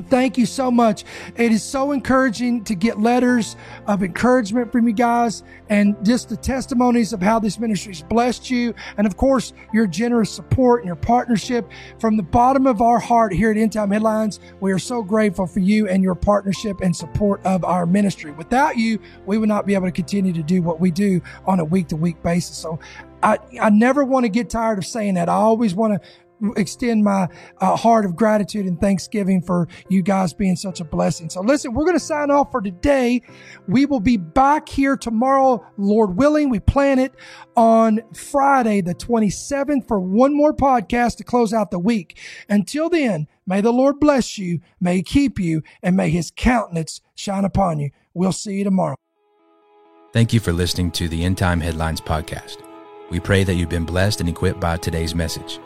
Thank you so much. It is so encouraging to get letters of encouragement from you guys and just the testimonies of how this ministry's blessed you. And of course, your generous support and your partnership from the bottom of our heart here at End Time Headlines. We are so grateful for you and your partnership and support of our ministry. Without you, we would not be able to continue to do what we do on a week to week basis. So I never want to get tired of saying that. I always want to extend my heart of gratitude and thanksgiving for you guys being such a blessing. So listen, we're going to sign off for today. We will be back here tomorrow, Lord willing. We plan it on Friday, the 27th, for one more podcast to close out the week. Until then, may the Lord bless you, may he keep you, and may his countenance shine upon you. We'll see you tomorrow. Thank you for listening to the End Time Headlines podcast. We pray that you've been blessed and equipped by today's message.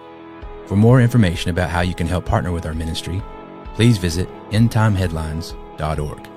For more information about how you can help partner with our ministry, please visit endtimeheadlines.org.